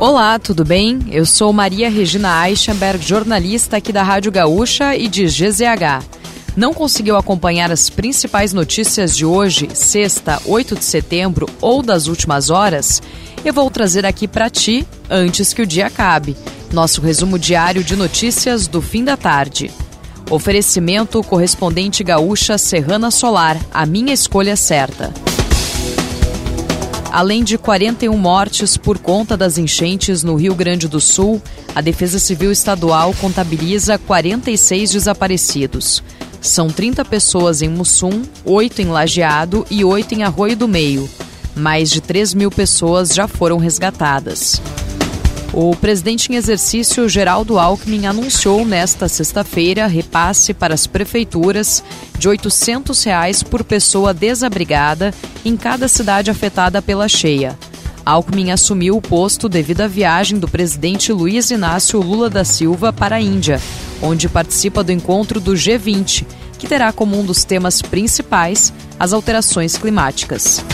Olá, tudo bem? Eu sou Maria Regina Eichenberg, jornalista aqui da Rádio Gaúcha e de GZH. Não conseguiu acompanhar as principais notícias de hoje, sexta, 8 de setembro, ou das últimas horas? Eu vou trazer aqui para ti antes que o dia acabe. Nosso resumo diário de notícias do fim da tarde. Oferecimento correspondente Gaúcha Serrana Solar, a minha escolha certa. Além de 41 mortes por conta das enchentes no Rio Grande do Sul, a Defesa Civil Estadual contabiliza 46 desaparecidos. São 30 pessoas em Mussum, 8 em Lajeado e 8 em Arroio do Meio. Mais de 3 mil pessoas já foram resgatadas. O presidente em exercício, Geraldo Alckmin, anunciou nesta sexta-feira repasse para as prefeituras de R$ 800 por pessoa desabrigada em cada cidade afetada pela cheia. Alckmin assumiu o posto devido à viagem do presidente Luiz Inácio Lula da Silva para a Índia, onde participa do encontro do G20, que terá como um dos temas principais as alterações climáticas.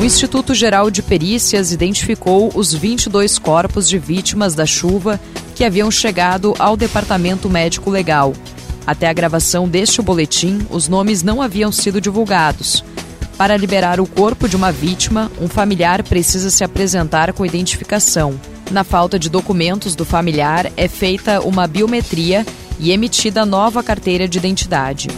O Instituto Geral de Perícias identificou os 22 corpos de vítimas da chuva que haviam chegado ao Departamento Médico Legal. Até a gravação deste boletim, os nomes não haviam sido divulgados. Para liberar o corpo de uma vítima, um familiar precisa se apresentar com identificação. Na falta de documentos do familiar, é feita uma biometria e emitida nova carteira de identidade.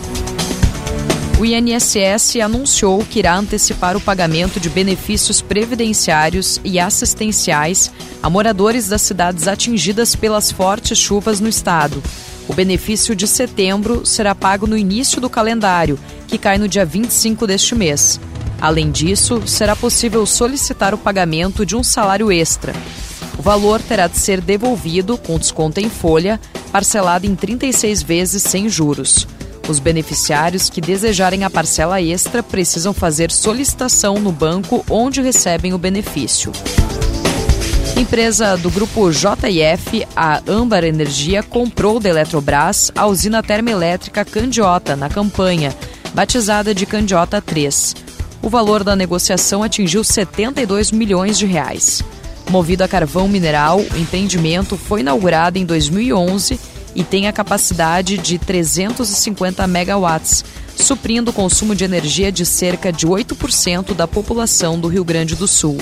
O INSS anunciou que irá antecipar o pagamento de benefícios previdenciários e assistenciais a moradores das cidades atingidas pelas fortes chuvas no estado. O benefício de setembro será pago no início do calendário, que cai no dia 25 deste mês. Além disso, será possível solicitar o pagamento de um salário extra. O valor terá de ser devolvido, com desconto em folha, parcelado em 36 vezes sem juros. Os beneficiários que desejarem a parcela extra precisam fazer solicitação no banco onde recebem o benefício. Empresa do grupo J&F, a Âmbar Energia, comprou da Eletrobras a usina termoelétrica Candiota, na Campanha, batizada de Candiota 3. O valor da negociação atingiu R$ 72 milhões. Movido a carvão mineral, o empreendimento foi inaugurado em 2011 e tem a capacidade de 350 megawatts, suprindo o consumo de energia de cerca de 8% da população do Rio Grande do Sul.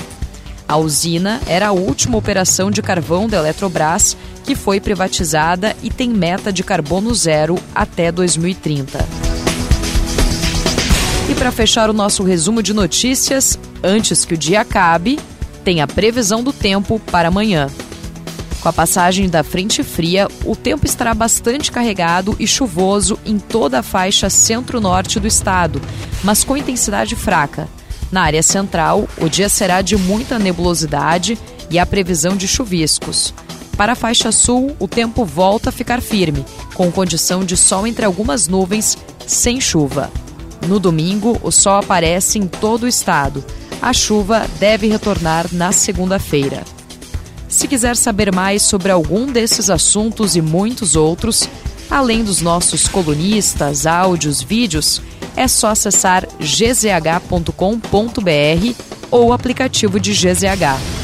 A usina era a última operação de carvão da Eletrobras, que foi privatizada e tem meta de carbono zero até 2030. E para fechar o nosso resumo de notícias, antes que o dia acabe, tem a previsão do tempo para amanhã. Com a passagem da frente fria, o tempo estará bastante carregado e chuvoso em toda a faixa centro-norte do estado, mas com intensidade fraca. Na área central, o dia será de muita nebulosidade e há previsão de chuviscos. Para a faixa sul, o tempo volta a ficar firme, com condição de sol entre algumas nuvens, sem chuva. No domingo, o sol aparece em todo o estado. A chuva deve retornar na segunda-feira. Se quiser saber mais sobre algum desses assuntos e muitos outros, além dos nossos colunistas, áudios, vídeos, é só acessar gzh.com.br ou o aplicativo de GZH.